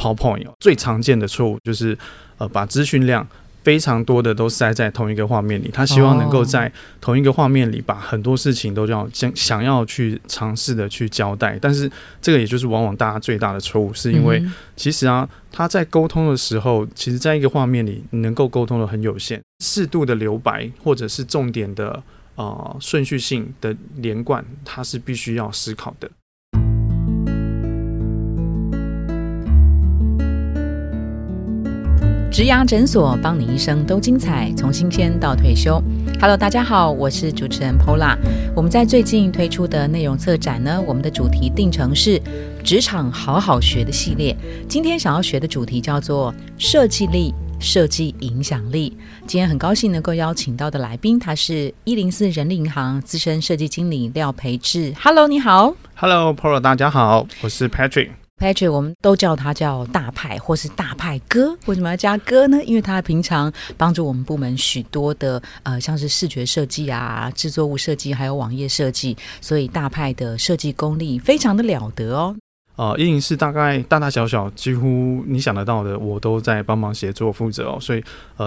PowerPoint 最常见的错误就是把资讯量非常多的都塞在同一个画面里，他希望能够在同一个画面里把很多事情都想要去尝试的去交代，但是这个也就是往往大家最大的错误，是因为其实啊他在沟通的时候，其实在一个画面里能够沟通的很有限，适度的留白或者是重点的顺序性的连贯，它是必须要思考的。植牙诊所，帮你一生都精彩，从新鲜到退休。 Hello， 大家好，我是主持人 Paula。 我们在最近推出的内容策展呢，我们的主题定成是职场好好学的系列。今天想要学的主题叫做设计力，设计影响力。今天很高兴能够邀请到的来宾，他是104人力银行资深设计经理廖培智。 Hello， 你好。 Hello Paula， 大家好，我是 Patrick， 我们都叫他叫大派或是大派哥。为什么要加哥呢？因为他平常帮助我们部门许多的像是视觉设计啊、制作物设计还有网页设计，所以大派的设计功力非常的了得哦。104大概大大小小几乎你想得到的我都在帮忙协作负责哦，所以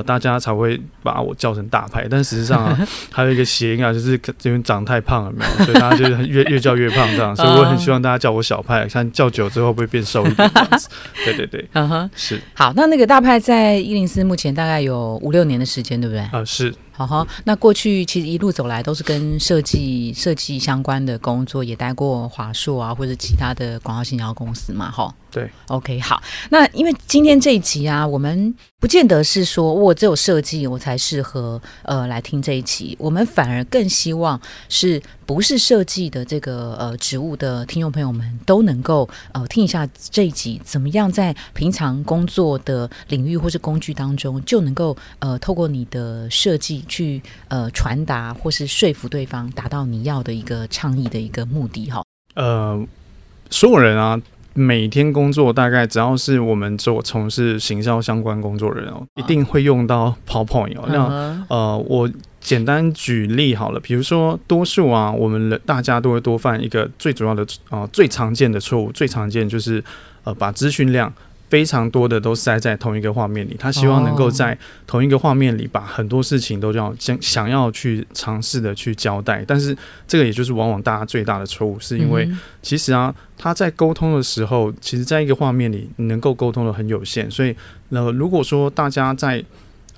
大家才会把我叫成大派。但实际上啊还有一个谐音啊，就是因为长太胖了没有，所以大家就 越叫越胖这样，所以我很希望大家叫我小派，看叫久之后会不会变瘦一点这样子。对对对，是。好，那个大派在104目前大概有5-6年的时间，对不对？是。好，那过去其实一路走来都是跟设计相关的工作，也待过华硕啊，或者其他的广告行销公司嘛，哈。对 ，OK， 好。那因为今天这一集啊，我们不见得是说我只有设计我才适合来听这一集，我们反而更希望是不是设计的这个职务的听众朋友们都能够听一下这一集，怎么样在平常工作的领域或是工具当中就能够透过你的设计去传达或是说服对方，达到你要的一个倡议的一个目的哈。所有人啊。每天工作大概只要是我们做从事行销相关工作人一定会用到 PowerPoint 那我简单举例好了，比如说多数啊我们大家都会多犯一个最主要的最常见的错误，最常见就是把资讯量非常多的都塞在同一个画面里，他希望能够在同一个画面里把很多事情都想要去尝试的去交代，但是这个也就是往往大家最大的错误，是因为其实啊他在沟通的时候，其实在一个画面里能够沟通的很有限，所以如果说大家在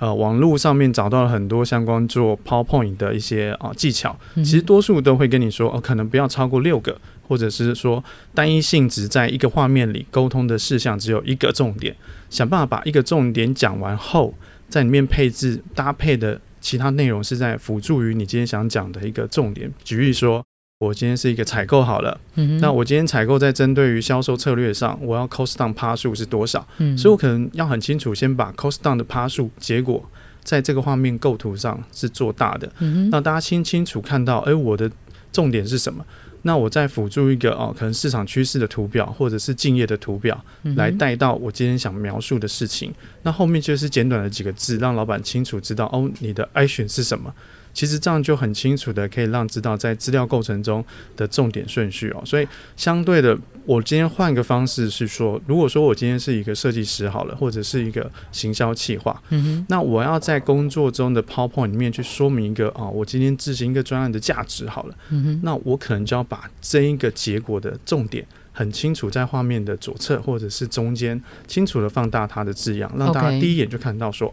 网络上面找到了很多相关做 PowerPoint 的一些技巧，其实多数都会跟你说可能不要超过6个，或者是说单一性质在一个画面里沟通的事项只有一个重点，想办法把一个重点讲完后，在里面配置搭配的其他内容是在辅助于你今天想讲的一个重点。举例说我今天是一个采购好了，那我今天采购在针对于销售策略上，我要 cost down 趴数是多少，所以我可能要很清楚先把 cost down 的趴数结果在这个画面构图上是做大的，让大家清楚看到我的重点是什么，那我再辅助一个可能市场趋势的图表或者是竞业的图表来带到我今天想描述的事情，那后面就是简短的几个字让老板清楚知道你的 action 是什么，其实这样就很清楚的可以让知道在资料构成中的重点顺序所以相对的我今天换个方式是说，如果说我今天是一个设计师好了，或者是一个行销企划，那我要在工作中的 PowerPoint 里面去说明一个我今天执行一个专案的价值好了，那我可能就要把这一个结果的重点很清楚在画面的左侧或者是中间清楚的放大它的字样，让大家第一眼就看到说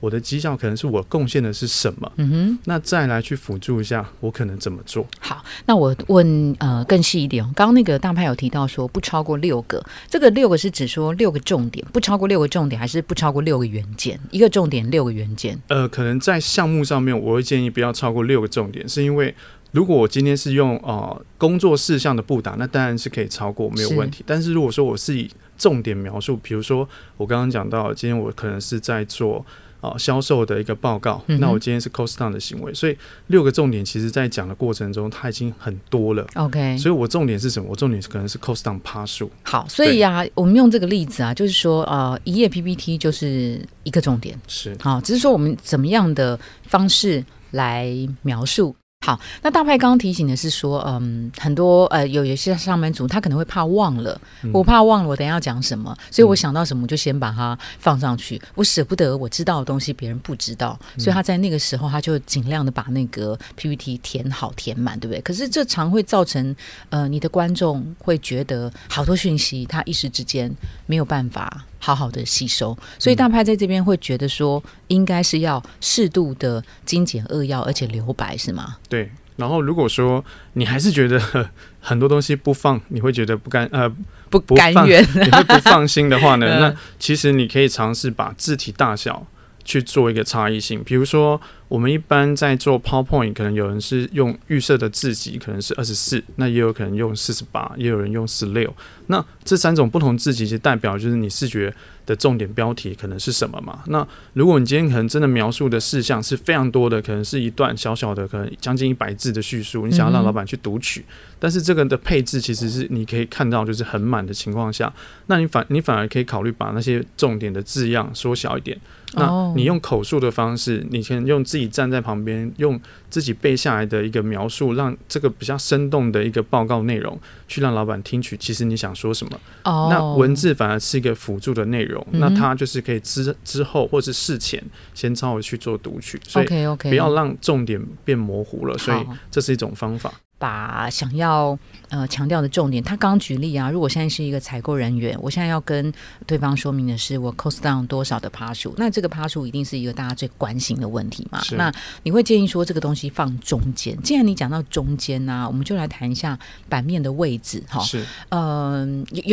我的绩效可能是我贡献的是什么，那再来去辅助一下我可能怎么做。好，那我问更细一点，刚刚那个大派有提到说不超过6个，这个6个是指说6个重点，不超过6个重点还是不超过6个元件？一个重点6个元件？可能在项目上面我会建议不要超过6个重点，是因为如果我今天是用工作事项的布达，那当然是可以超过没有问题，但是如果说我是以重点描述，比如说我刚刚讲到今天我可能是在做销售的一个报告，那我今天是 cost down 的行为，所以6个重点其实在讲的过程中它已经很多了 OK， 所以我重点是什么？我重点可能是 cost down 趴数。好，所以啊我们用这个例子啊，就是说一页 PPT 就是一个重点，是只是说我们怎么样的方式来描述好，那大派刚刚提醒的是说，很多有些上班族他可能会怕忘了，我怕忘了我等一下要讲什么，所以我想到什么就先把它放上去，我舍不得我知道的东西别人不知道，所以他在那个时候他就尽量的把那个 PPT 填好填满，对不对？可是这常会造成你的观众会觉得好多讯息他一时之间没有办法好好的吸收，所以大派在这边会觉得说应该是要适度的精简扼要而且留白，是吗？对，然后如果说你还是觉得很多东西不放，你会觉得不甘愿你会不放心的话呢那其实你可以尝试把字体大小去做一个差异性，比如说我们一般在做 PowerPoint 可能有人是用预设的字级可能是24，那也有可能用48，也有人用16，那这三种不同字级就代表就是你视觉的重点标题可能是什么嘛。那如果你今天可能真的描述的事项是非常多的，可能是一段小小的可能将近100字的叙述，你想要让老板去读取，但是这个的配置其实是你可以看到就是很满的情况下，那你反而可以考虑把那些重点的字样缩小一点，那你用口述的方式，你可以用自己站在旁边用自己背下来的一个描述，让这个比较生动的一个报告内容去让老板听取其实你想说什么。那文字反而是一个辅助的内容，那它就是可以之后或是事前先稍微去做读取，所以不要让重点变模糊了，所以这是一种方法。把想要强调的重点，他刚举例啊，如果现在是一个采购人员，我现在要跟对方说明的是我 cost down 多少的趴数，那这个趴数一定是一个大家最关心的问题嘛。那你会建议说这个东西放中间，既然你讲到中间啊，我们就来谈一下版面的位置哈。是，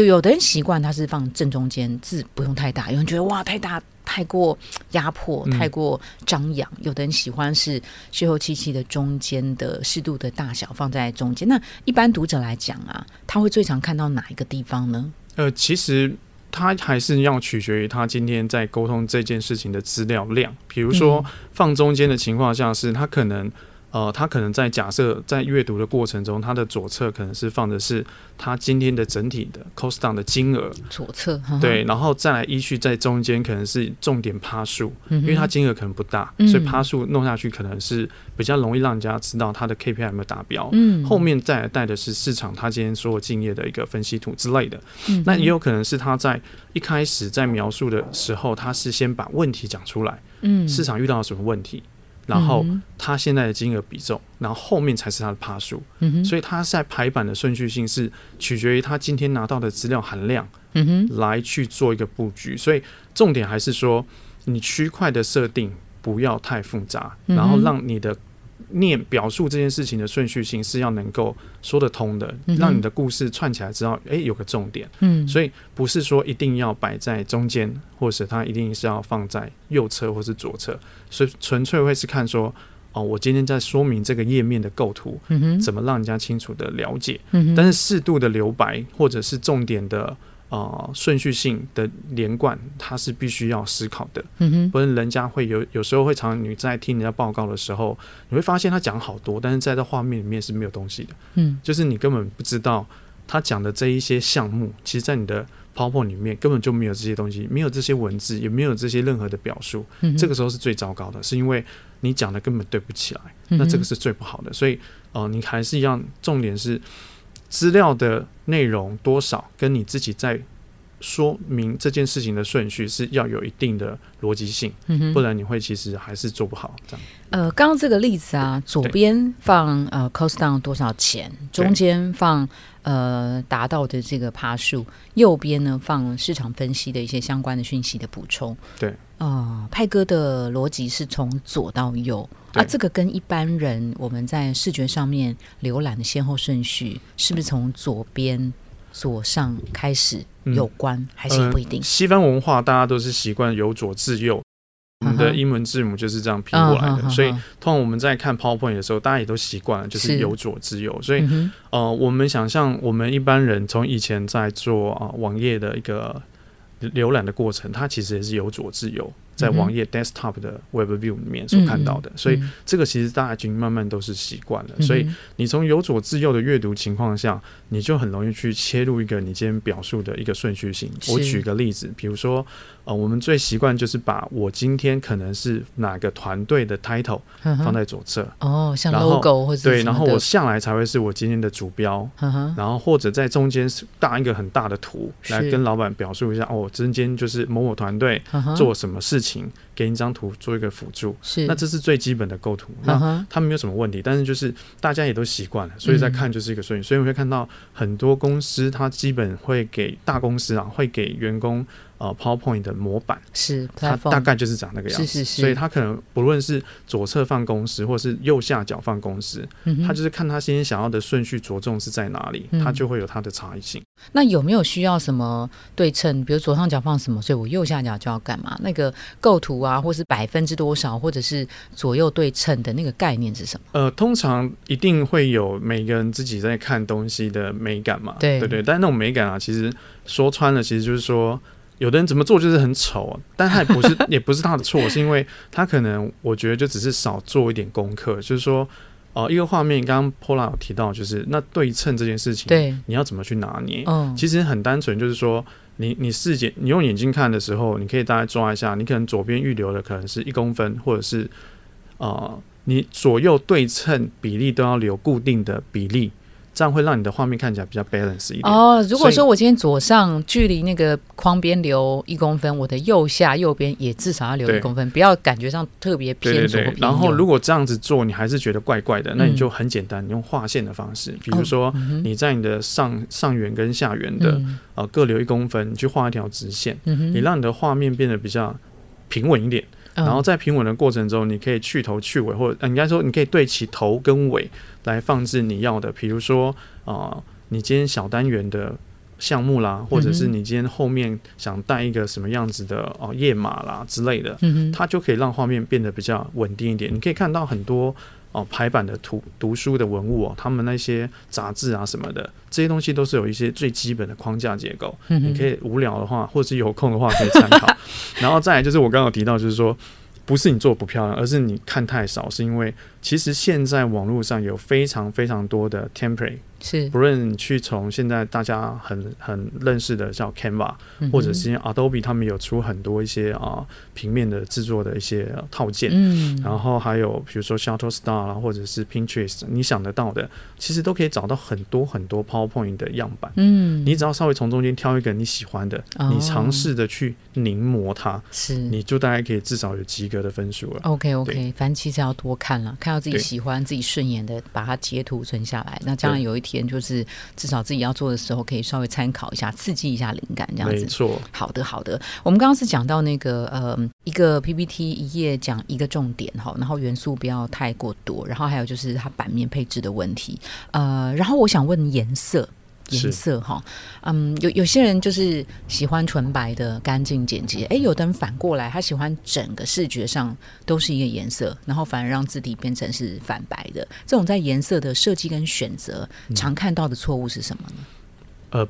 有的人习惯他是放正中间，字不用太大，有人觉得哇太大。太过压迫，太过张扬，有的人喜欢是虚后气息的中间的适度的大小放在中间。那一般读者来讲啊，他会最常看到哪一个地方呢？其实他还是要取决于他今天在沟通这件事情的资料量。比如说放中间的情况下是，他可能在假设在阅读的过程中，他的左侧可能是放的是他今天的整体的 cost down 的金额，左侧对，然后再来依序在中间可能是重点趴数，因为他金额可能不大，所以趴数弄下去可能是比较容易让人家知道他的 KPI 有没有达标，后面再来带的是市场他今天所有竞业的一个分析图之类的，那也有可能是他在一开始在描述的时候，他是先把问题讲出来，市场遇到了什么问题。然后他现在的金额比重，然后后面才是他的趴数，所以他在排版的顺序性是取决于他今天拿到的资料含量，来去做一个布局。所以重点还是说，你区块的设定不要太复杂，然后让你的表述这件事情的顺序性是要能够说得通的，让你的故事串起来之后，有个重点，所以不是说一定要摆在中间，或者它一定是要放在右侧或是左侧，所以纯粹会是看说我今天在说明这个页面的构图，怎么让人家清楚的了解，但是适度的留白或者是重点的顺序性的连贯，它是必须要思考的，不然人家会有时候会常你在听人家报告的时候，你会发现他讲好多，但是在画面里面是没有东西的，就是你根本不知道他讲的这一些项目，其实在你的 PowerPoint 里面根本就没有这些东西，没有这些文字，也没有这些任何的表述，这个时候是最糟糕的，是因为你讲的根本对不起来，那这个是最不好的，所以你还是一样，重点是资料的内容多少跟你自己在说明这件事情的顺序是要有一定的逻辑性，不然你会其实还是做不好这样。刚刚这个例子啊，左边放cost down 多少钱，中间放达到的这个趴数，右边呢放市场分析的一些相关的讯息的补充。对，派哥的逻辑是从左到右啊，这个跟一般人我们在视觉上面浏览的先后顺序，是不是从左边左上开始有关，还是不一定？西方文化大家都是习惯由左至右，我们的英文字母就是这样拼过来的，所以通常我们在看 PowerPoint 的时候，大家也都习惯了，就是由左至右。所以我们想象我们一般人从以前在做网页的一个浏览的过程，它其实也是由左至右，在网页 desktop 的 WebView 里面所看到的，所以这个其实大家已经慢慢都是习惯了，所以你从由左至右的阅读情况下，你就很容易去切入一个你今天表述的一个顺序性。我举个例子，比如说我们最习惯就是把我今天可能是哪个团队的 title 放在左侧，像 logo 或者对，然后我下来才会是我今天的主标，然后或者在中间搭一个很大的图来跟老板表述一下，我今天就是某某团队做什么事情，给你一张图做一个辅助，那这是最基本的构图，那他们没有什么问题，但是就是大家也都习惯了，所以在看就是一个顺序，所以我会看到很多公司它基本会给大公司啊，会给员工PowerPoint 的模板是它大概就是长那个样子，是所以它可能不论是左侧放公司或是右下角放公司，它就是看它先想要的顺序着重是在哪里，它就会有它的差异性。那有没有需要什么对称，比如左上角放什么所以我右下角就要干嘛，那个构图啊或是%多少或者是左右对称的那个概念是什么？通常一定会有每个人自己在看东西的美感嘛， 对，但那种美感啊其实说穿了其实就是说有的人怎么做就是很丑，但他也不是他的错，是因为他可能我觉得就只是少做一点功课，就是说一个画面刚刚 Paula 有提到就是那对称这件事情对你要怎么去拿捏，其实很单纯，就是说你用眼睛看的时候你可以大概抓一下，你可能左边预留的可能是1公分，或者是你左右对称比例都要留固定的比例，这样会让你的画面看起来比较 balance 一点。如果说我今天左上距离那个框边留1公分，我的右边也至少要留1公分，不要感觉上特别偏左或偏右。对，然后如果这样子做你还是觉得怪怪的，那你就很简单，你用划线的方式，比如说你在你的上缘跟下缘的各留1公分，你去画一条直线，你让你的画面变得比较平稳一点，然后在平稳的过程中你可以去头去尾，或者应该说你可以对齐头跟尾来放置你要的，比如说你今天小单元的项目啦，或者是你今天后面想带一个什么样子的页码啦之类的，它就可以让画面变得比较稳定一点。你可以看到很多排版的读书的文物他们那些杂志啊什么的，这些东西都是有一些最基本的框架结构，你可以无聊的话或是有空的话可以参考然后再来就是我刚刚有提到，就是说不是你做不漂亮，而是你看太少，是因为其实现在网络上有非常非常多的 template， 是不论你去从现在大家很认识的叫 Canva， 或者是 Adobe 他们有出很多一些平面的制作的一些套件，然后还有比如说 Shutterstock 或者是 Pinterest， 你想得到的其实都可以找到很多很多 PowerPoint 的样板，你只要稍微从中间挑一个你喜欢的，你尝试的去临摹它，你就大概可以至少有及格的分数了。 OK， 反正其实要多看了，看到自己喜欢自己顺眼的把它截图存下来，那将来有一天就是至少自己要做的时候可以稍微参考一下，刺激一下灵感，这样子没错。好的，我们刚刚是讲到那个一个 PPT 一页讲一个重点，然后元素不要太过多，然后还有就是它版面配置的问题，然后我想问颜色哈，有些人就是喜欢纯白的干净简洁，有的人反过来他喜欢整个视觉上都是一个颜色，然后反而让字体变成是反白的，这种在颜色的设计跟选择常看到的错误是什么呢？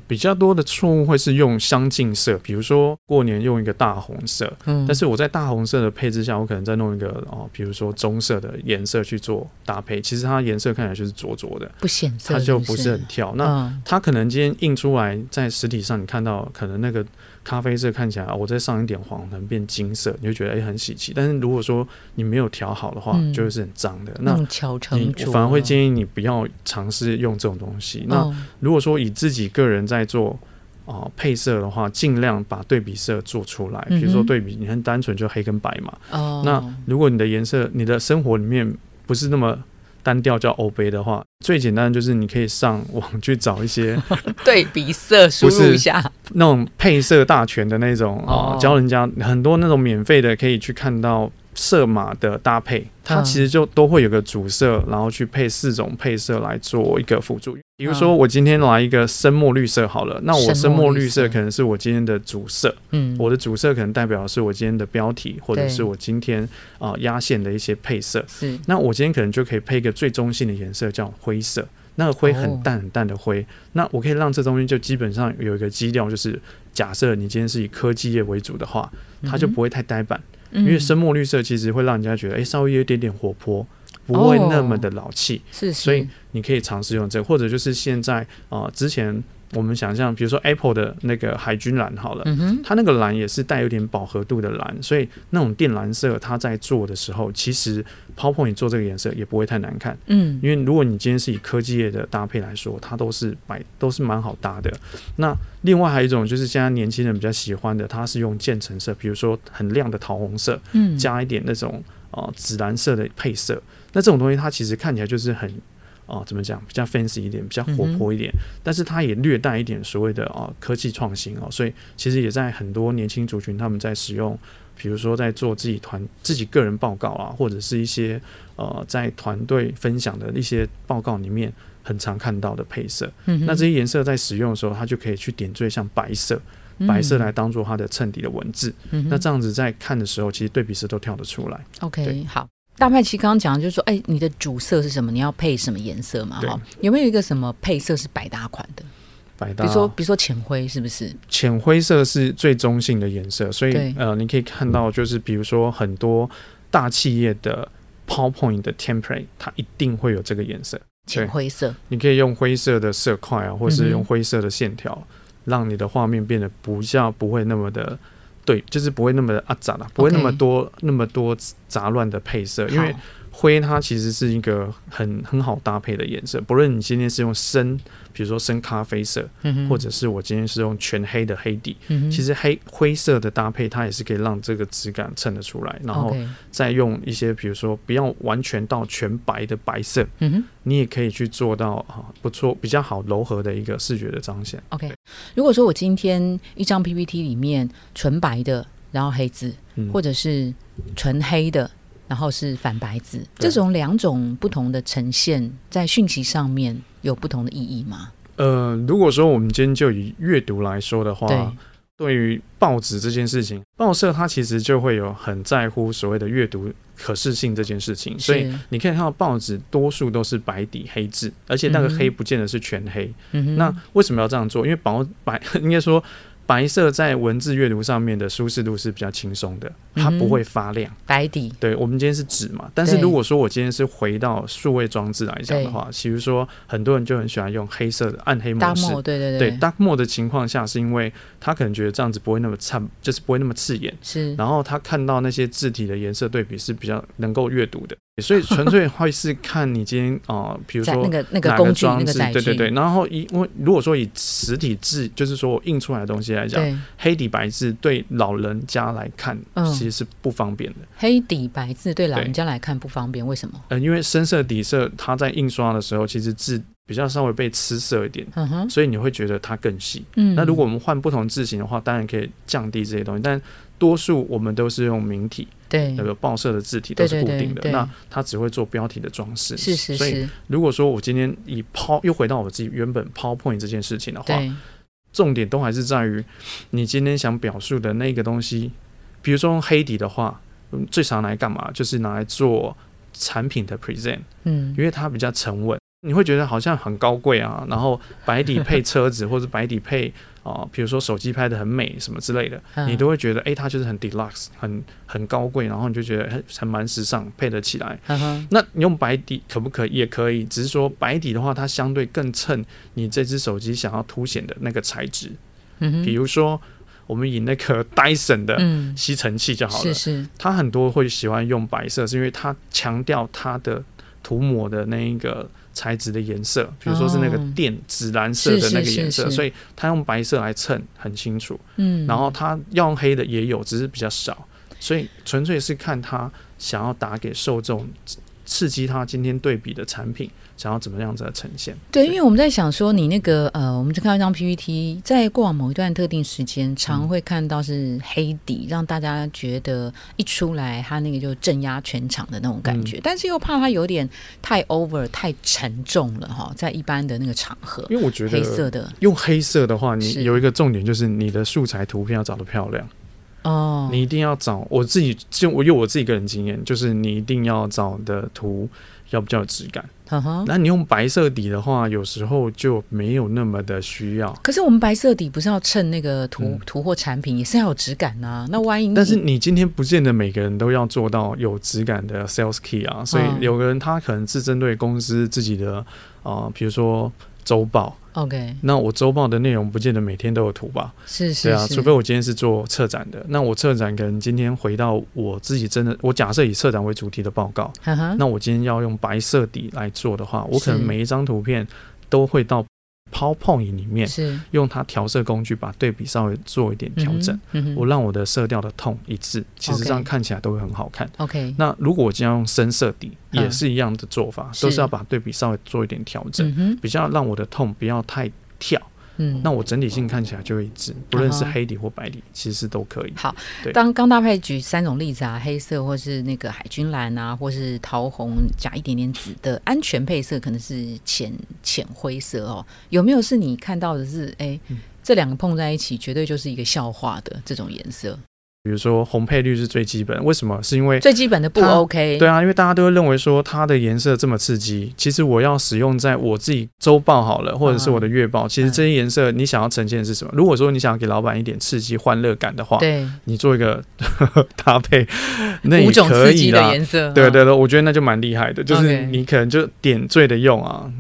比较多的错误会是用相近色，比如说过年用一个大红色，但是我在大红色的配置下我可能再弄一个比如说棕色的颜色去做搭配，其实它颜色看起来就是浊浊的，不显色，它就不是很跳，那它可能今天印出来在实体上你看到可能那个咖啡色看起来我再上一点黄可能变金色，你就觉得很喜气，但是如果说你没有调好的话就会是很脏的，那你反而会建议你不要尝试用这种东西。那如果说以自己个人在做配色的话，尽量把对比色做出来，比如说对比你很单纯就黑跟白嘛，那如果你的颜色你的生活里面不是那么单调叫欧杯的话，最简单就是你可以上网去找一些对比色，输入一下那种配色大全的那种教人家很多那种免费的可以去看到色码的搭配，它其实就都会有个主色，然后去配4种配色来做一个辅助。比如说我今天来一个深墨绿色好了，那我深墨绿色可能是我今天的主色，我的主色可能代表的是我今天的标题，或者是我今天压线的一些配色，那我今天可能就可以配一个最中性的颜色叫灰色，那个灰很淡很淡的灰，那我可以让这东西就基本上有一个基调，就是假设你今天是以科技业为主的话，它就不会太呆板，因为深墨绿色其实会让人家觉得稍微有一点点活泼，不会那么的老气，是，所以你可以尝试用这个，或者就是现在之前我们想象比如说 Apple 的那个海军蓝好了，它那个蓝也是带有点饱和度的蓝，所以那种靛蓝色它在做的时候，其实 PowerPoint 做这个颜色也不会太难看，因为如果你今天是以科技业的搭配来说，它都是蛮好搭的。那另外还有一种就是现在年轻人比较喜欢的，它是用渐层色，比如说很亮的桃红色，加一点那种紫蓝色的配色，那这种东西它其实看起来就是很怎么讲，比较 fancy 一点，比较活泼一点，但是它也略带一点所谓的科技创新所以其实也在很多年轻族群他们在使用，比如说在做自己个人报告啊，或者是一些在团队分享的一些报告里面很常看到的配色，那这些颜色在使用的时候，它就可以去点缀像白色来当做它的衬底的文字，那这样子在看的时候，其实对比色都跳得出来。 OK， 好，大派其实刚刚讲的就是说，哎，你的主色是什么？你要配什么颜色嘛？有没有一个什么配色是百搭款的？百搭，比如说浅灰是不是？浅灰色是最中性的颜色，所以你可以看到，就是比如说很多大企业的 PowerPoint 的 template， 它一定会有这个颜色，浅灰色。你可以用灰色的色块啊，或是用灰色的线条，让你的画面变得不会那么的。对，就是不会那么的阿杂啦，不会那么多杂乱的配色，因为灰它其实是一个很好搭配的颜色，不论你今天是用比如说深咖啡色，或者是我今天是用全黑的黑底，其实灰色的搭配它也是可以让这个质感衬得出来，然后再用一些比如说不要完全到全白的白色，你也可以去做到不错比较好柔和的一个视觉的彰显。 OK， 如果说我今天一张 PPT 里面纯白的然后黑字，或者是纯黑的然后是反白字，这种两种不同的呈现在讯息上面有不同的意义吗？如果说我们今天就以阅读来说的话，对于报纸这件事情，报社它其实就会有很在乎所谓的阅读可视性这件事情，所以你可以看到报纸多数都是白底黑字，而且那个黑不见得是全黑，那为什么要这样做？因为应该说白色在文字阅读上面的舒适度是比较轻松的，它不会发亮，白底，对，我们今天是纸嘛，但是如果说我今天是回到数位装置来讲的话，比如说很多人就很喜欢用黑色的暗黑模式，对 dark mode 的情况下，是因为他可能觉得这样子不会那么灿，就是不会那么刺眼，是，然后他看到那些字体的颜色对比是比较能够阅读的，所以纯粹会是看你今天比如说那个工具那个载具，对，然后因为如果说以实体字就是说我印出来的东西来讲，黑底白字对老人家来看其实是不方便的，黑底白字对老人家来看不方便，为什么？因为深色底色它在印刷的时候其实字比较稍微被吃色一点，所以你会觉得它更细，那如果我们换不同字型的话，当然可以降低这些东西，但多数我们都是用明体，那个报社的字体都是固定的，那它只会做标题的装饰，是，所以如果说我今天又回到我自己原本 PowerPoint 这件事情的话，重点都还是在于你今天想表述的那个东西，比如说用黑底的话，最常拿来干嘛？就是拿来做产品的 present，因为它比较沉稳，你会觉得好像很高贵啊，然后白底配车子或者白底配比如说手机拍的很美什么之类的，你都会觉得它就是很 deluxe 很高贵，然后你就觉得很蛮时尚，配得起来，那你用白底可不可以？也可以，只是说白底的话它相对更衬你这只手机想要凸显的那个材质，比如说我们以那个 Dyson 的吸尘器就好了，它很多会喜欢用白色，是因为它强调它的涂抹的那一个材质的颜色，比如说是那个紫蓝色的那个颜色，所以它用白色来衬很清楚，然后它要用黑的也有，只是比较少，所以纯粹是看它想要打给受众，刺激他今天对比的产品想要怎么样子的呈现。 对，因为我们在想说你那个我们就看到一张 PPT 在过往某一段特定时间常会看到是黑底，让大家觉得一出来他那个就镇压全场的那种感觉，但是又怕他有点太 over 太沉重了，在一般的那个场合，因为我觉得黑色的用黑色的话，你有一个重点就是你的素材图片要找得漂亮，你一定要找，我自己个人经验，就是你一定要找的图要比较有质感，那你用白色底的话有时候就没有那么的需要。可是我们白色底不是要衬那个 图或产品也是要有质感啊，那万一但是你今天不见得每个人都要做到有质感的 sales key 啊，所以有个人他可能是针对公司自己的比如说周报，OK， 那我周报的内容不见得每天都有图吧？是是是，对啊，除非我今天是做策展的，那我策展可能今天回到我自己真的，我假设以策展为主题的报告，那我今天要用白色底来做的话，我可能每一张图片都会到 PowerPoint 里面，是用它调色工具把对比稍微做一点调整，我让我的色调的tone一致，其实这样看起来都会很好看。OK， 那如果我今天要用深色底，也是一样的做法，都是要把对比稍微做一点调整，比较让我的tone不要太跳，那我整体性看起来就会一致，不论是黑底或白底其实都可以。好，当刚大派举三种例子啊，黑色或是那个海军蓝啊，或是桃红加一点点紫的安全配色，可能是浅灰色哦，有没有是你看到的是这两个碰在一起绝对就是一个笑话的这种颜色？比如说红配绿是最基本，为什么？是因为最基本的不 OK， 对啊，因为大家都会认为说它的颜色这么刺激，其实我要使用在我自己周报好了，或者是我的月报，其实这些颜色你想要呈现的是什么？如果说你想要给老板一点刺激欢乐感的话，对，你做一个搭配那也可以啦，五种刺激的颜色，对对对，我觉得那就蛮厉害的，就是你可能就点缀的用啊，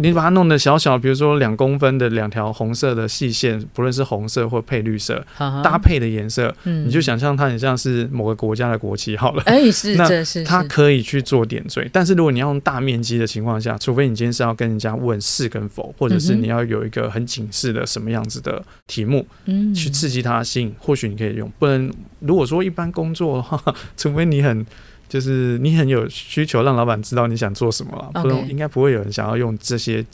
你把它弄得小小，比如说2公分的2条红色的细线，不论是红色或配绿色，搭配的颜色，你就想象它很像是某个国家的国旗好了，是，那它可以去做点缀，但是如果你要用大面积的情况下，除非你今天是要跟人家问是跟否，或者是你要有一个很警示的什么样子的题目，去刺激它的心，或许你可以用，不然如果说一般工作的话，除非你很有需求让老板知道你想做什么啦，不然应该不会有人想要用这些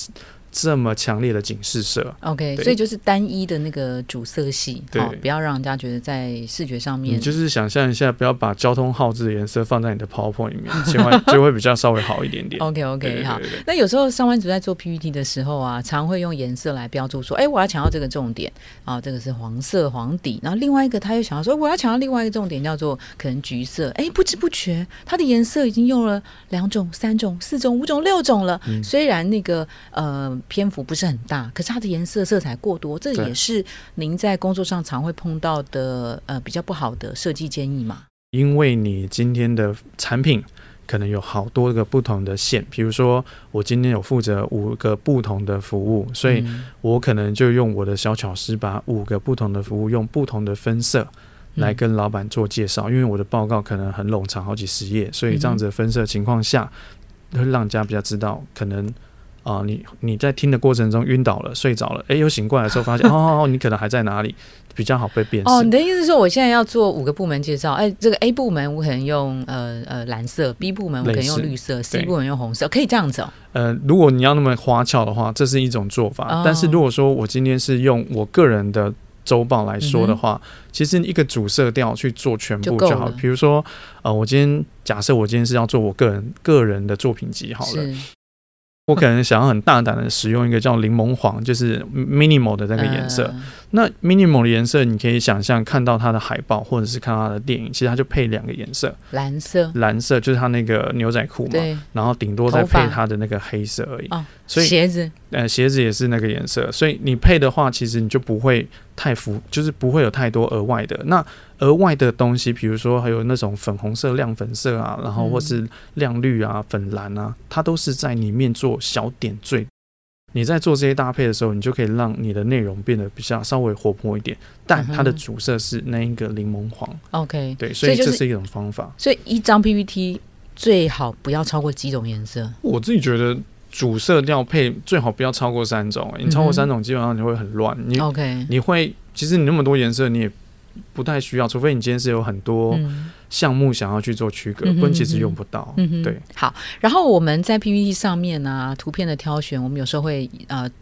这么强烈的警示色。 OK， 所以就是单一的那个主色系，不要让人家觉得在视觉上面，你就是想象一下，不要把交通号志的颜色放在你的 PowerPoint 里面，千万就会比较稍微好一点点。OK， 好。那有时候上班族在做 PPT 的时候啊，常会用颜色来标注说，我要强调这个重点啊，这个是黄色黄底，然后另外一个他又想要说我要强调另外一个重点叫做可能橘色，不知不觉它的颜色已经用了2种、3种、4种、5种、6种了，虽然那个篇幅不是很大，可是它的颜色色彩过多，这也是您在工作上常会碰到的比较不好的设计建议嘛？因为你今天的产品可能有好多个不同的线，比如说我今天有负责5个不同的服务，所以我可能就用我的小巧思把5个不同的服务用不同的分色来跟老板做介绍，因为我的报告可能很冗长，好几十页，所以这样子的分色情况下会让人家比较知道可能你在听的过程中晕倒了睡着了，又醒过来的时候发现你可能还在哪里，比较好被辨识。你的意思是说我现在要做5个部门介绍，这个 A 部门我可能用蓝色， B 部门我可能用绿色， C 部门用红色，可以这样子如果你要那么花俏的话，这是一种做法，但是如果说我今天是用我个人的周报来说的话，其实一个主色调去做全部就好了。比如说我今天假设我今天是要做我个人的作品集好了，我可能想要很大胆的使用一个叫柠檬黄，就是 minimal 的那个颜色，那 minimal 的颜色你可以想象看到它的海报或者是看它的电影，其实它就配2个颜色，蓝色就是它那个牛仔裤嘛，然后顶多再配它的那个黑色而已，所以鞋子也是那个颜色，所以你配的话其实你就不会太就是不会有太多额外的东西，比如说还有那种粉红色亮粉色啊，然后或是亮绿啊粉蓝啊，它都是在里面做小点缀，你在做这些搭配的时候，你就可以让你的内容变得比较稍微活泼一点，但它的主色是那一个柠檬黄。OK， 对，所以这是一种方法。所以一张 PPT 最好不要超过几种颜色？我自己觉得主色调配最好不要超过3种，你超过3种基本上你会很乱，你会其实你那么多颜色你也不太需要，除非你今天是有很多项目想要去做区隔，不然其实用不到。对，好。然后我们在 PPT 上面啊，图片的挑选，我们有时候会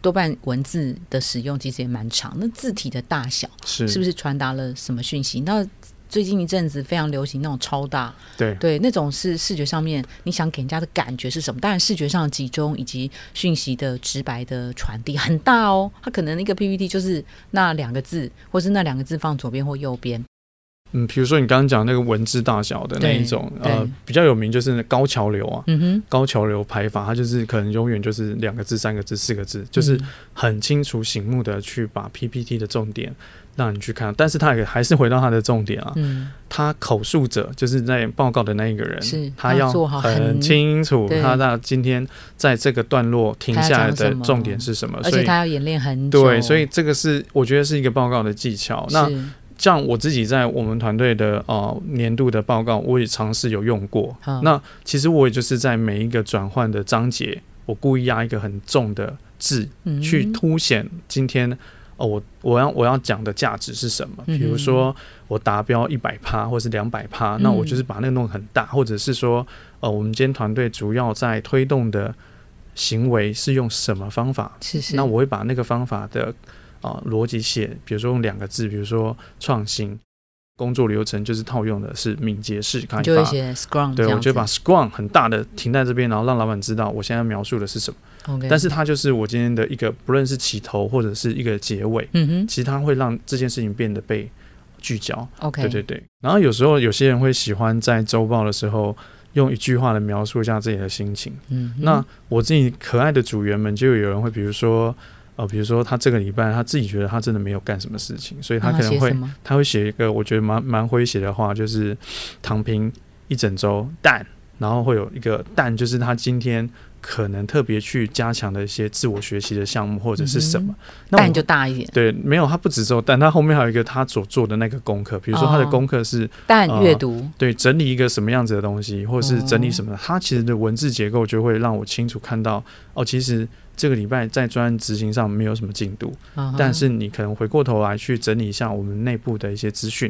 多半文字的使用其实也蛮长，那字体的大小是不是传达了什么讯息？那最近一阵子非常流行那种超大，对，那种是视觉上面你想给人家的感觉是什么？当然视觉上的集中以及讯息的直白的传递很大哦，它可能一个 PPT 就是那2个字，或是那2个字放左边或右边。比如说你刚刚讲那个文字大小的那一种，比较有名就是高桥流啊，高桥流排法，它就是可能永远就是2个字、3个字、4个字，就是很清楚醒目的去把 PPT 的重点让你去看，但是他也还是回到他的重点啊，他口述者就是在报告的那一个人，他要很清楚他今天在这个段落停下来的重点是什么，而且他要演练很久，对，所以这个是我觉得是一个报告的技巧。那像我自己在我们团队的年度的报告，我也尝试有用过。那其实我也就是在每一个转换的章节，我故意压一个很重的字，去凸显今天我要讲的价值是什么。比如说我达标 100% 或是 200%， 那我就是把那个弄很大，或者是说我们今天团队主要在推动的行为是用什么方法，那我会把那个方法的逻辑写，比如说用2个字，比如说创新，工作流程就是套用的是敏捷式开发，就会写 Scrum， 对，我就把 Scrum 很大的停在这边，然后让老板知道我现在描述的是什么，但是它就是我今天的一个不论是起头或者是一个结尾，其实它会让这件事情变得被聚焦，对对对。然后有时候有些人会喜欢在周报的时候用一句话来描述一下自己的心情，那我自己可爱的组员们就有人会比如说他这个礼拜他自己觉得他真的没有干什么事情，所以他可能会他会写一个我觉得蛮诙谐的话，就是躺平一整周但，然后会有一个但就是他今天可能特别去加强的一些自我学习的项目或者是什么，但就大一点，对，没有他不只只有但，他后面还有一个他所做的那个功课，比如说他的功课是但阅读，对，整理一个什么样子的东西或是整理什么，他其实的文字结构就会让我清楚看到其实这个礼拜在专案执行上没有什么进度，但是你可能回过头来去整理一下我们内部的一些资讯，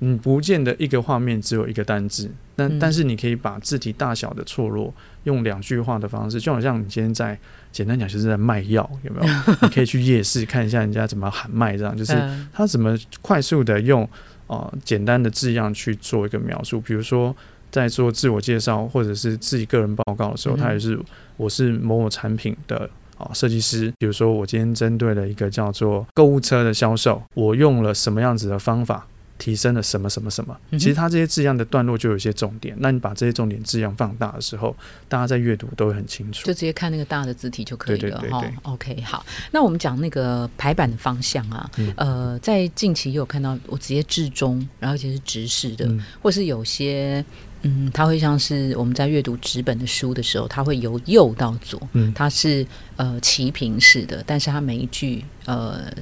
你不见得一个画面只有一个单字，但是你可以把字体大小的错落用2句话的方式，就好像你今天在简单讲就是在卖药，有没有？你可以去夜市看一下人家怎么喊卖，这样就是他怎么快速的用简单的字样去做一个描述。比如说在做自我介绍或者是自己个人报告的时候，他也是我是某某产品的设计师，比如说我今天针对了一个叫做购物车的销售，我用了什么样子的方法提升了什么什么什么，其实它这些字样的段落就有一些重点，那你把这些重点字样放大的时候，大家在阅读都会很清楚，就直接看那个大的字体就可以了。对对对对， OK， 好，那我们讲那个排版的方向啊，在近期有看到我直接置中，然后而且是直视的，或是有些它会像是我们在阅读纸本的书的时候，它会由右到左，它是齐平式的，但是它每一句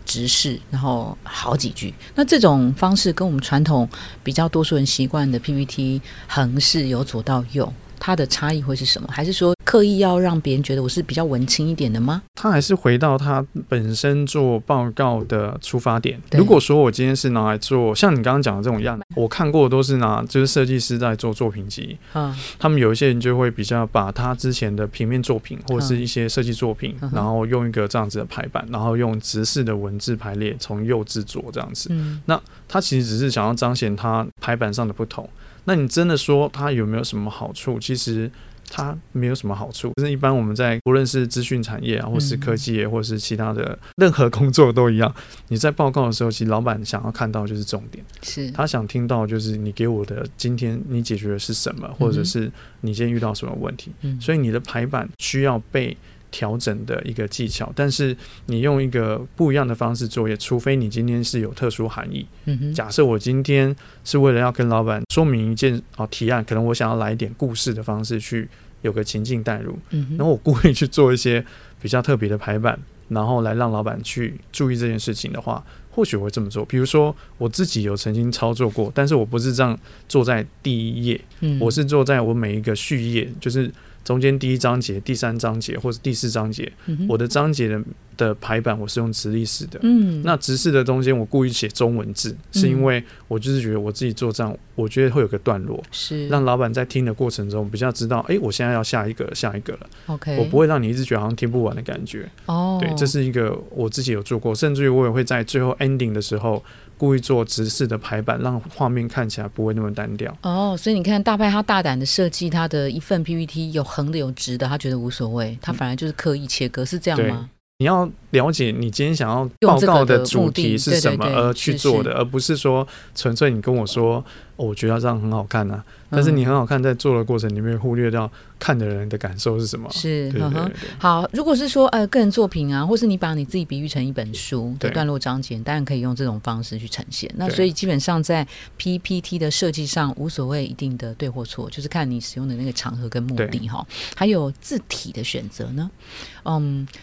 直视，然后好几句。那这种方式跟我们传统比较多数人习惯的 PPT 横式由左到右，它的差异会是什么？还是说刻意要让别人觉得我是比较文青一点的吗？它还是回到它本身做报告的出发点。如果说我今天是拿来做像你刚刚讲的这种样子，我看过都是拿就是设计师在做作品集，他们有一些人就会比较把他之前的平面作品或是一些设计作品，然后用一个这样子的排版，然后用直视的文字排列从右至左这样子，那他其实只是想要彰显他排版上的不同。那你真的说它有没有什么好处？其实它没有什么好处，就是一般我们在不论是资讯产业啊，或是科技业，或是其他的任何工作都一样，你在报告的时候，其实老板想要看到就是重点，是他想听到就是你给我的今天你解决的是什么，或者是你今天遇到什么问题，所以你的排版需要被调整的一个技巧，但是你用一个不一样的方式作业，除非你今天是有特殊含义。假设我今天是为了要跟老板说明一件提案，可能我想要来一点故事的方式去有个情境带入，然后我故意去做一些比较特别的排版，然后来让老板去注意这件事情的话，或许我会这么做。比如说我自己有曾经操作过，但是我不是这样做在第一页，我是做在我每一个序页，就是中间第一章节、第三章节或是第四章节，我的章节 的排版我是用直立式的，那直式的中间我故意写中文字，是因为我就是觉得我自己做这样，我觉得会有个段落是让老板在听的过程中比较知道，我现在要下一个了，我不会让你一直觉得好像听不完的感觉。对，这是一个我自己有做过，甚至于我也会在最后 ending 的时候故意做直视的排版，让画面看起来不会那么单调。所以你看大派他大胆的设计他的一份 PPT， 有横的有直的，他觉得无所谓，他反而就是刻意切割，是这样吗？你要了解你今天想要报告的主题是什么而去做的，而不是说纯粹你跟我说、哦、我觉得这样很好看啊，但是你很好看在做的过程里面忽略到看的人的感受是什么，是，对对对对。好，如果是说个人作品啊，或是你把你自己比喻成一本书的段落章节，当然可以用这种方式去呈现。那所以基本上在 PPT 的设计上无所谓一定的对或错，就是看你使用的那个场合跟目的。还有字体的选择呢，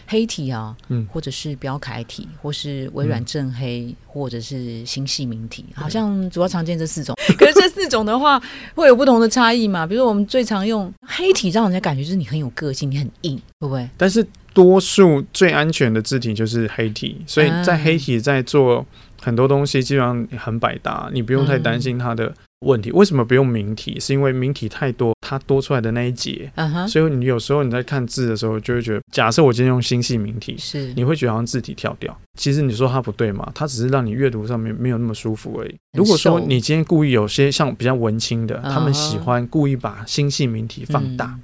黑体啊，或者是标楷体，或是微软正黑、或者是新细明体，好像主要常见这四种。可是这四种的话会有不同的差异嘛，比如说我们最常用黑体让人家感觉就是你很有个性，你很硬，会不会？但是多数最安全的字体就是黑体，所以在黑体在做很多东西基本上很百搭，你不用太担心它的问题。为什么不用明体？是因为明体太多，它多出来的那一节、所以你有时候你在看字的时候就会觉得，假设我今天用新细明体，是你会觉得好像字体跳掉，其实你说它不对嘛，它只是让你阅读上面没有那么舒服而已。如果说你今天故意有些像比较文青的、他们喜欢故意把新细明体放大、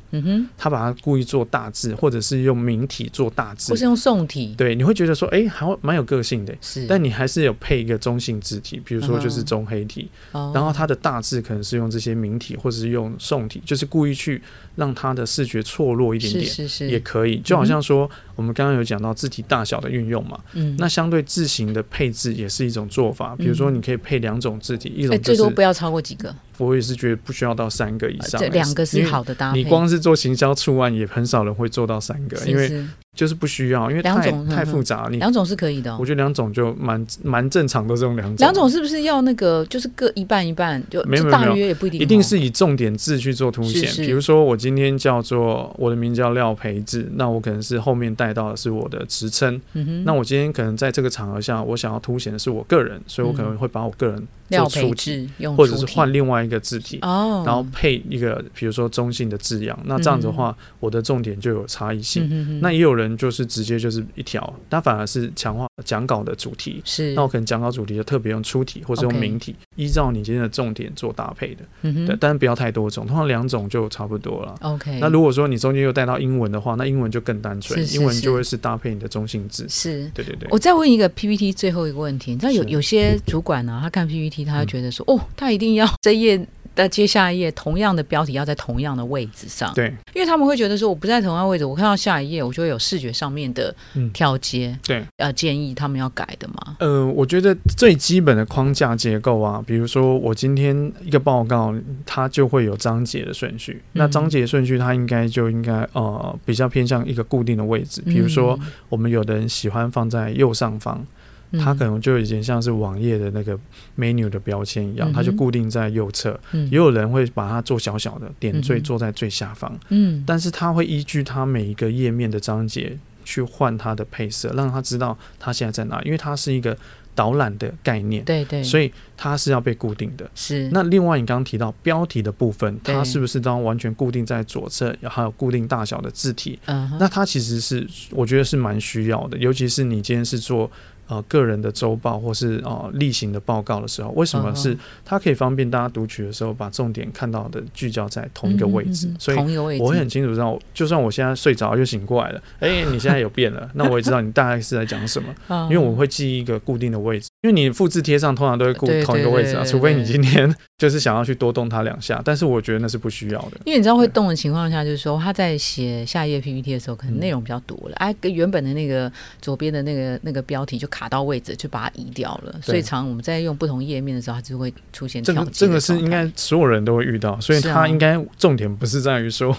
他把它故意做大字，或者是用明体做大字，或是用宋体，对，你会觉得说哎，还蛮有个性的，是，但你还是有配一个中性字体，比如说就是中黑体、然后它的大致可能是用这些明体或者是用宋体，就是故意去让它的视觉错落一点点，是是是，也可以。就好像说、我们刚刚有讲到字体大小的运用嘛，那相对字形的配置也是一种做法，比如说你可以配两种字体，一种、最多不要超过几个，我也是觉得不需要到三个以上，两个是好的搭配。你光是做行销触案也很少人会做到三个，是是，因为就是不需要，因为 太复杂了。两种是可以的、我觉得两种就蛮正常的，这种两种。两种是不是要那个就是各一半一半？就没有，大约也不一定，一定是以重点字去做凸显。比如说我今天叫做我的名叫廖培智，那我可能是后面带到的是我的职称、那我今天可能在这个场合下我想要凸显的是我个人，所以我可能会把我个人做出体，或者是换另外一个字体、然后配一个比如说中性的字样，那这样子的话、我的重点就有差异性、那也有人就是直接就是一条，它反而是强化讲稿的主题，是，那我可能讲稿主题就特别用粗体或者用明体、依照你今天的重点做搭配的、对，但是不要太多种，通常两种就差不多了、那如果说你中间又带到英文的话，那英文就更单纯，是是是，英文就会是搭配你的中性字，是，对对对。我再问一个 PPT 最后一个问题，你知道 有些主管啊，他看 PPT他会觉得说、哦，他一定要这页的接下一页同样的标题要在同样的位置上，对，因为他们会觉得说我不在同样位置，我看到下一页我就会有视觉上面的跳接、对，建议他们要改的嘛。我觉得最基本的框架结构啊，比如说我今天一个报告，它就会有章节的顺序，那章节顺序它应该比较偏向一个固定的位置，比如说我们有的人喜欢放在右上方。它可能就已经像是网页的那个 menu 的标签一样，它就固定在右侧、也有人会把它做小小的点缀做在最下方、但是它会依据它每一个页面的章节去换它的配色，让它知道它现在在哪，因为它是一个导览的概念，对对，所以它是要被固定的。是。那另外你刚刚提到标题的部分，它是不是当完全固定在左侧，还有固定大小的字体、那它其实是我觉得是蛮需要的，尤其是你今天是做个人的周报或是例行的报告的时候，为什么是它可以方便大家读取的时候把重点看到的聚焦在同一个位置，所以我会很清楚知道，就算我现在睡着又醒过来了，你现在有变了那我也知道你大概是在讲什么因为我会记一个固定的位置，因为你复制贴上通常都会固同一个位置啊，除非你今天就是想要去多动它两下，但是我觉得那是不需要的，因为你知道会动的情况下就是说他在写下一页 PPT 的时候可能内容比较多了、原本的那个左边的那个标题就卡到位置就把它移掉了，所以常我们在用不同页面的时候它就会出现跳接的状态、这个是应该所有人都会遇到，所以它应该重点不是在于说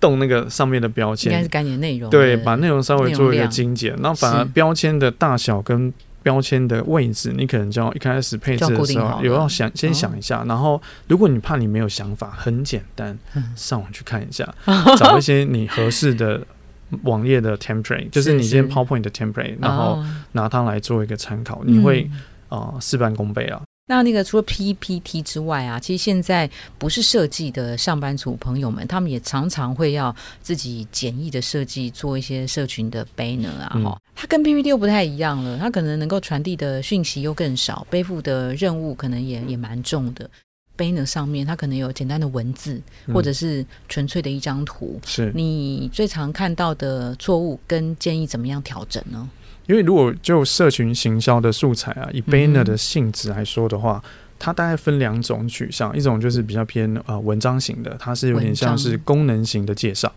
动那个上面的标签，应该是概念内容，对，把内容稍微做一个精简，然后反而标签的大小跟标签的位置你可能就要一开始配置的时候有要先想一下、然后如果你怕你没有想法，很简单、上网去看一下找一些你合适的网页的 template 就是你今天 PowerPoint 的 template 然后拿它来做一个参考、你会事半功倍啊。那个除了 PPT 之外啊，其实现在不是设计的上班族朋友们，他们也常常会要自己简易的设计做一些社群的 banner 啊、它跟 PPT 又不太一样了，它可能能够传递的讯息又更少，背负的任务可能也蛮重的。banner 上面它可能有简单的文字、或者是纯粹的一张图，是你最常看到的错误跟建议怎么样调整呢？因为如果就社群行销的素材啊，以 banner 的性质来说的话、它大概分两种取向，一种就是比较偏、文章型的，它是有点像是功能型的介绍，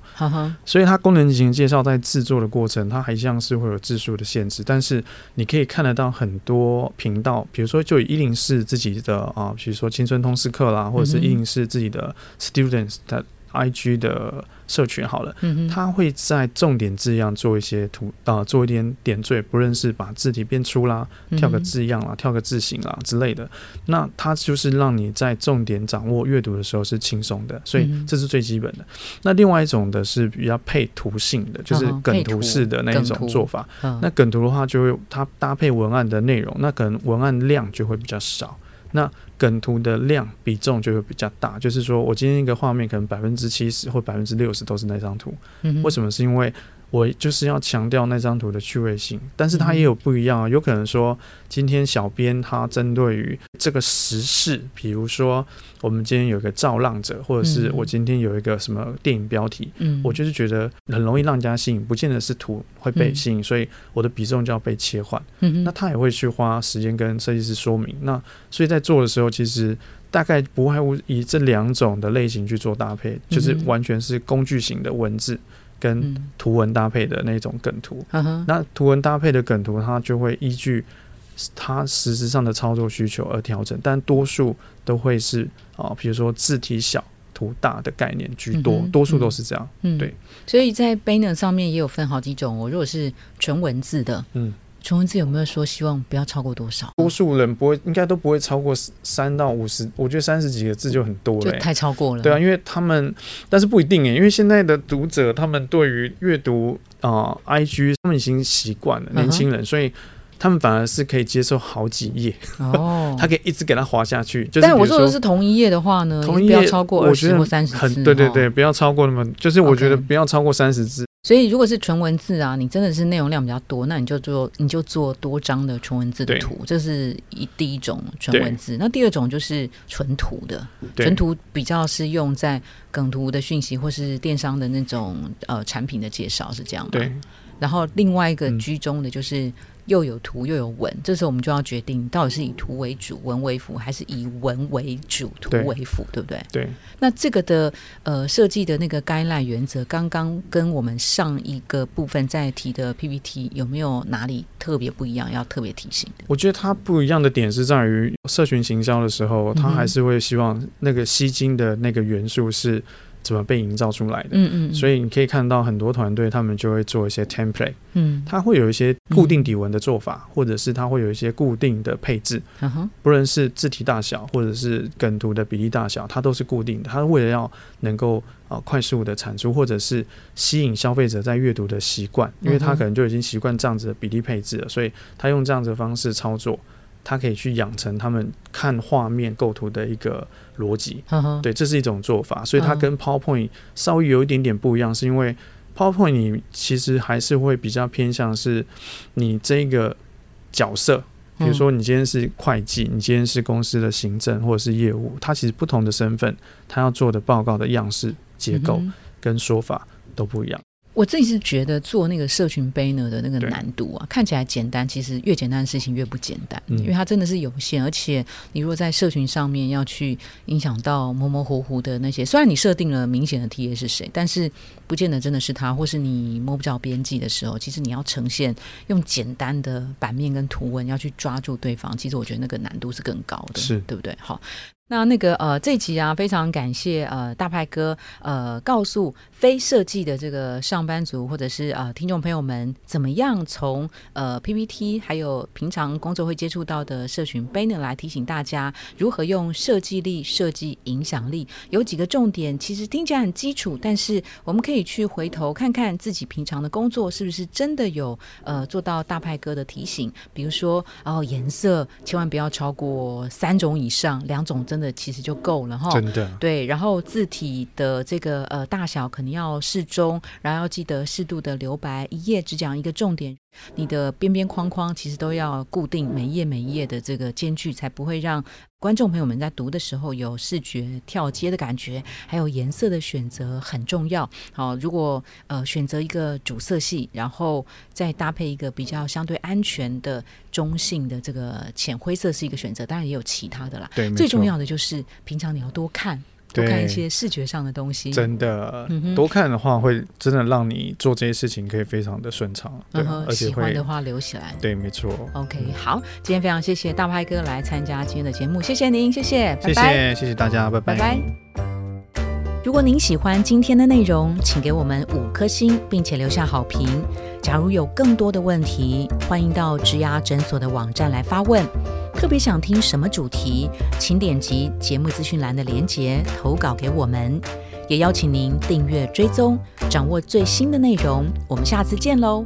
所以它功能型的介绍在制作的过程它还像是会有字数的限制，但是你可以看得到很多频道，比如说就以104自己的、比如说青春通识课啦，或者是104自己的 students 的 IG 的社群好了，它会在重点字样做一些图、做一点点缀，不论是把字体变粗啦，跳个字样啦，跳个字形啦之类的，那它就是让你在重点掌握阅读的时候是轻松的，所以这是最基本的。那另外一种的是比较配图性的，就是梗图式的那一种做法，那梗图的话就会它搭配文案的内容，那可能文案量就会比较少，那梗图的量比重就会比较大，就是说我今天一个画面可能 70% 或 60% 都是那张图、为什么？是因为我就是要强调那张图的趣味性，但是它也有不一样、有可能说今天小编他针对于这个时事，比如说我们今天有一个造浪者，或者是我今天有一个什么电影标题、我就是觉得很容易让人家吸引，不见得是图会被吸引、所以我的比重就要被切换、那他也会去花时间跟设计师说明，那所以在做的时候其实大概不外乎以这两种的类型去做搭配，就是完全是工具型的文字跟图文搭配的那种梗图、那图文搭配的梗图它就会依据它实质上的操作需求而调整，但多数都会是、比如说字体小图大的概念居多、多数都是这样、对，所以在 banner 上面也有分好几种、如果是纯文字的，纯文字有没有说希望不要超过多少？多数人不会，应该都不会超过3到50，我觉得30几个字就很多了、就太超过了。对啊，因为他们，但是不一定耶，因为现在的读者他们对于阅读IG 他们已经习惯了，年轻人，所以他们反而是可以接受好几页、他可以一直给他滑下去、但我说的是同一页的话呢，同一页不要超过20或30字，很对对对、不要超过那么，就是我觉得不要超过30字。所以如果是纯文字啊，你真的是内容量比较多，那你就做多张的纯文字的图，这是第一种纯文字。那第二种就是纯图的，纯图比较是用在梗图的讯息或是电商的那种产品的介绍，是这样吗？对。然后另外一个居中的就是又有图又有文，这时候我们就要决定到底是以图为主文为辅，还是以文为主图为辅， 对不对？对。那这个的设计的那个 guideline 原则，刚刚跟我们上一个部分在提的 PPT 有没有哪里特别不一样，要特别提醒的？我觉得它不一样的点是在于社群行销的时候，它还是会希望那个吸睛的那个元素是怎么被营造出来的，所以你可以看到很多团队他们就会做一些 template， 它会有一些固定底文的做法，或者是它会有一些固定的配置，不论是字体大小或者是梗图的比例大小，它都是固定的，它为了要能够快速的产出，或者是吸引消费者在阅读的习惯，因为他可能就已经习惯这样子的比例配置了，所以他用这样子的方式操作，他可以去养成他们看画面构图的一个逻辑，对，这是一种做法。所以它跟 PowerPoint 稍微有一点点不一样，是因为 PowerPoint 你其实还是会比较偏向是你这个角色，比如说你今天是会计，你今天是公司的行政或者是业务，它其实不同的身份，它要做的报告的样式、结构跟说法都不一样。我自己是觉得做那个社群 banner 的那个难度啊，看起来简单，其实越简单的事情越不简单，因为它真的是有限，而且你如果在社群上面要去影响到模模糊糊的那些，虽然你设定了明显的 TA 是谁，但是不见得真的是他，或是你摸不着边际的时候，其实你要呈现用简单的版面跟图文要去抓住对方，其实我觉得那个难度是更高的，是对不对？好。那个这一集啊，非常感谢大派哥告诉非设计的这个上班族或者是听众朋友们，怎么样从PPT 还有平常工作会接触到的社群 banner 来提醒大家如何用设计力设计影响力。有几个重点其实听起来很基础，但是我们可以去回头看看自己平常的工作是不是真的有做到大派哥的提醒，比如说颜色千万不要超过3种以上，2种真的其实就够了哈，真的对。然后字体的这个大小可能要适中，然后要记得适度的留白，一页只讲一个重点。你的边边框框其实都要固定每页每页的这个间距，才不会让观众朋友们在读的时候有视觉跳接的感觉。还有颜色的选择很重要。好，如果选择一个主色系，然后再搭配一个比较相对安全的中性的这个浅灰色是一个选择，当然也有其他的啦。对，最重要的就是平常你要多看一些视觉上的东西，真的、多看的话会真的让你做这些事情可以非常的顺畅、而且会喜欢的话留起来。对，没错。 OK， 好，今天非常谢谢大派哥来参加今天的节目，谢谢您，谢谢，拜拜。谢谢大家，拜拜，拜拜。如果您喜欢今天的内容，请给我们5颗星，并且留下好评。假如有更多的问题，欢迎到植牙诊所的网站来发问。特别想听什么主题，请点击节目资讯栏的连结投稿给我们。也邀请您订阅追踪，掌握最新的内容。我们下次见喽。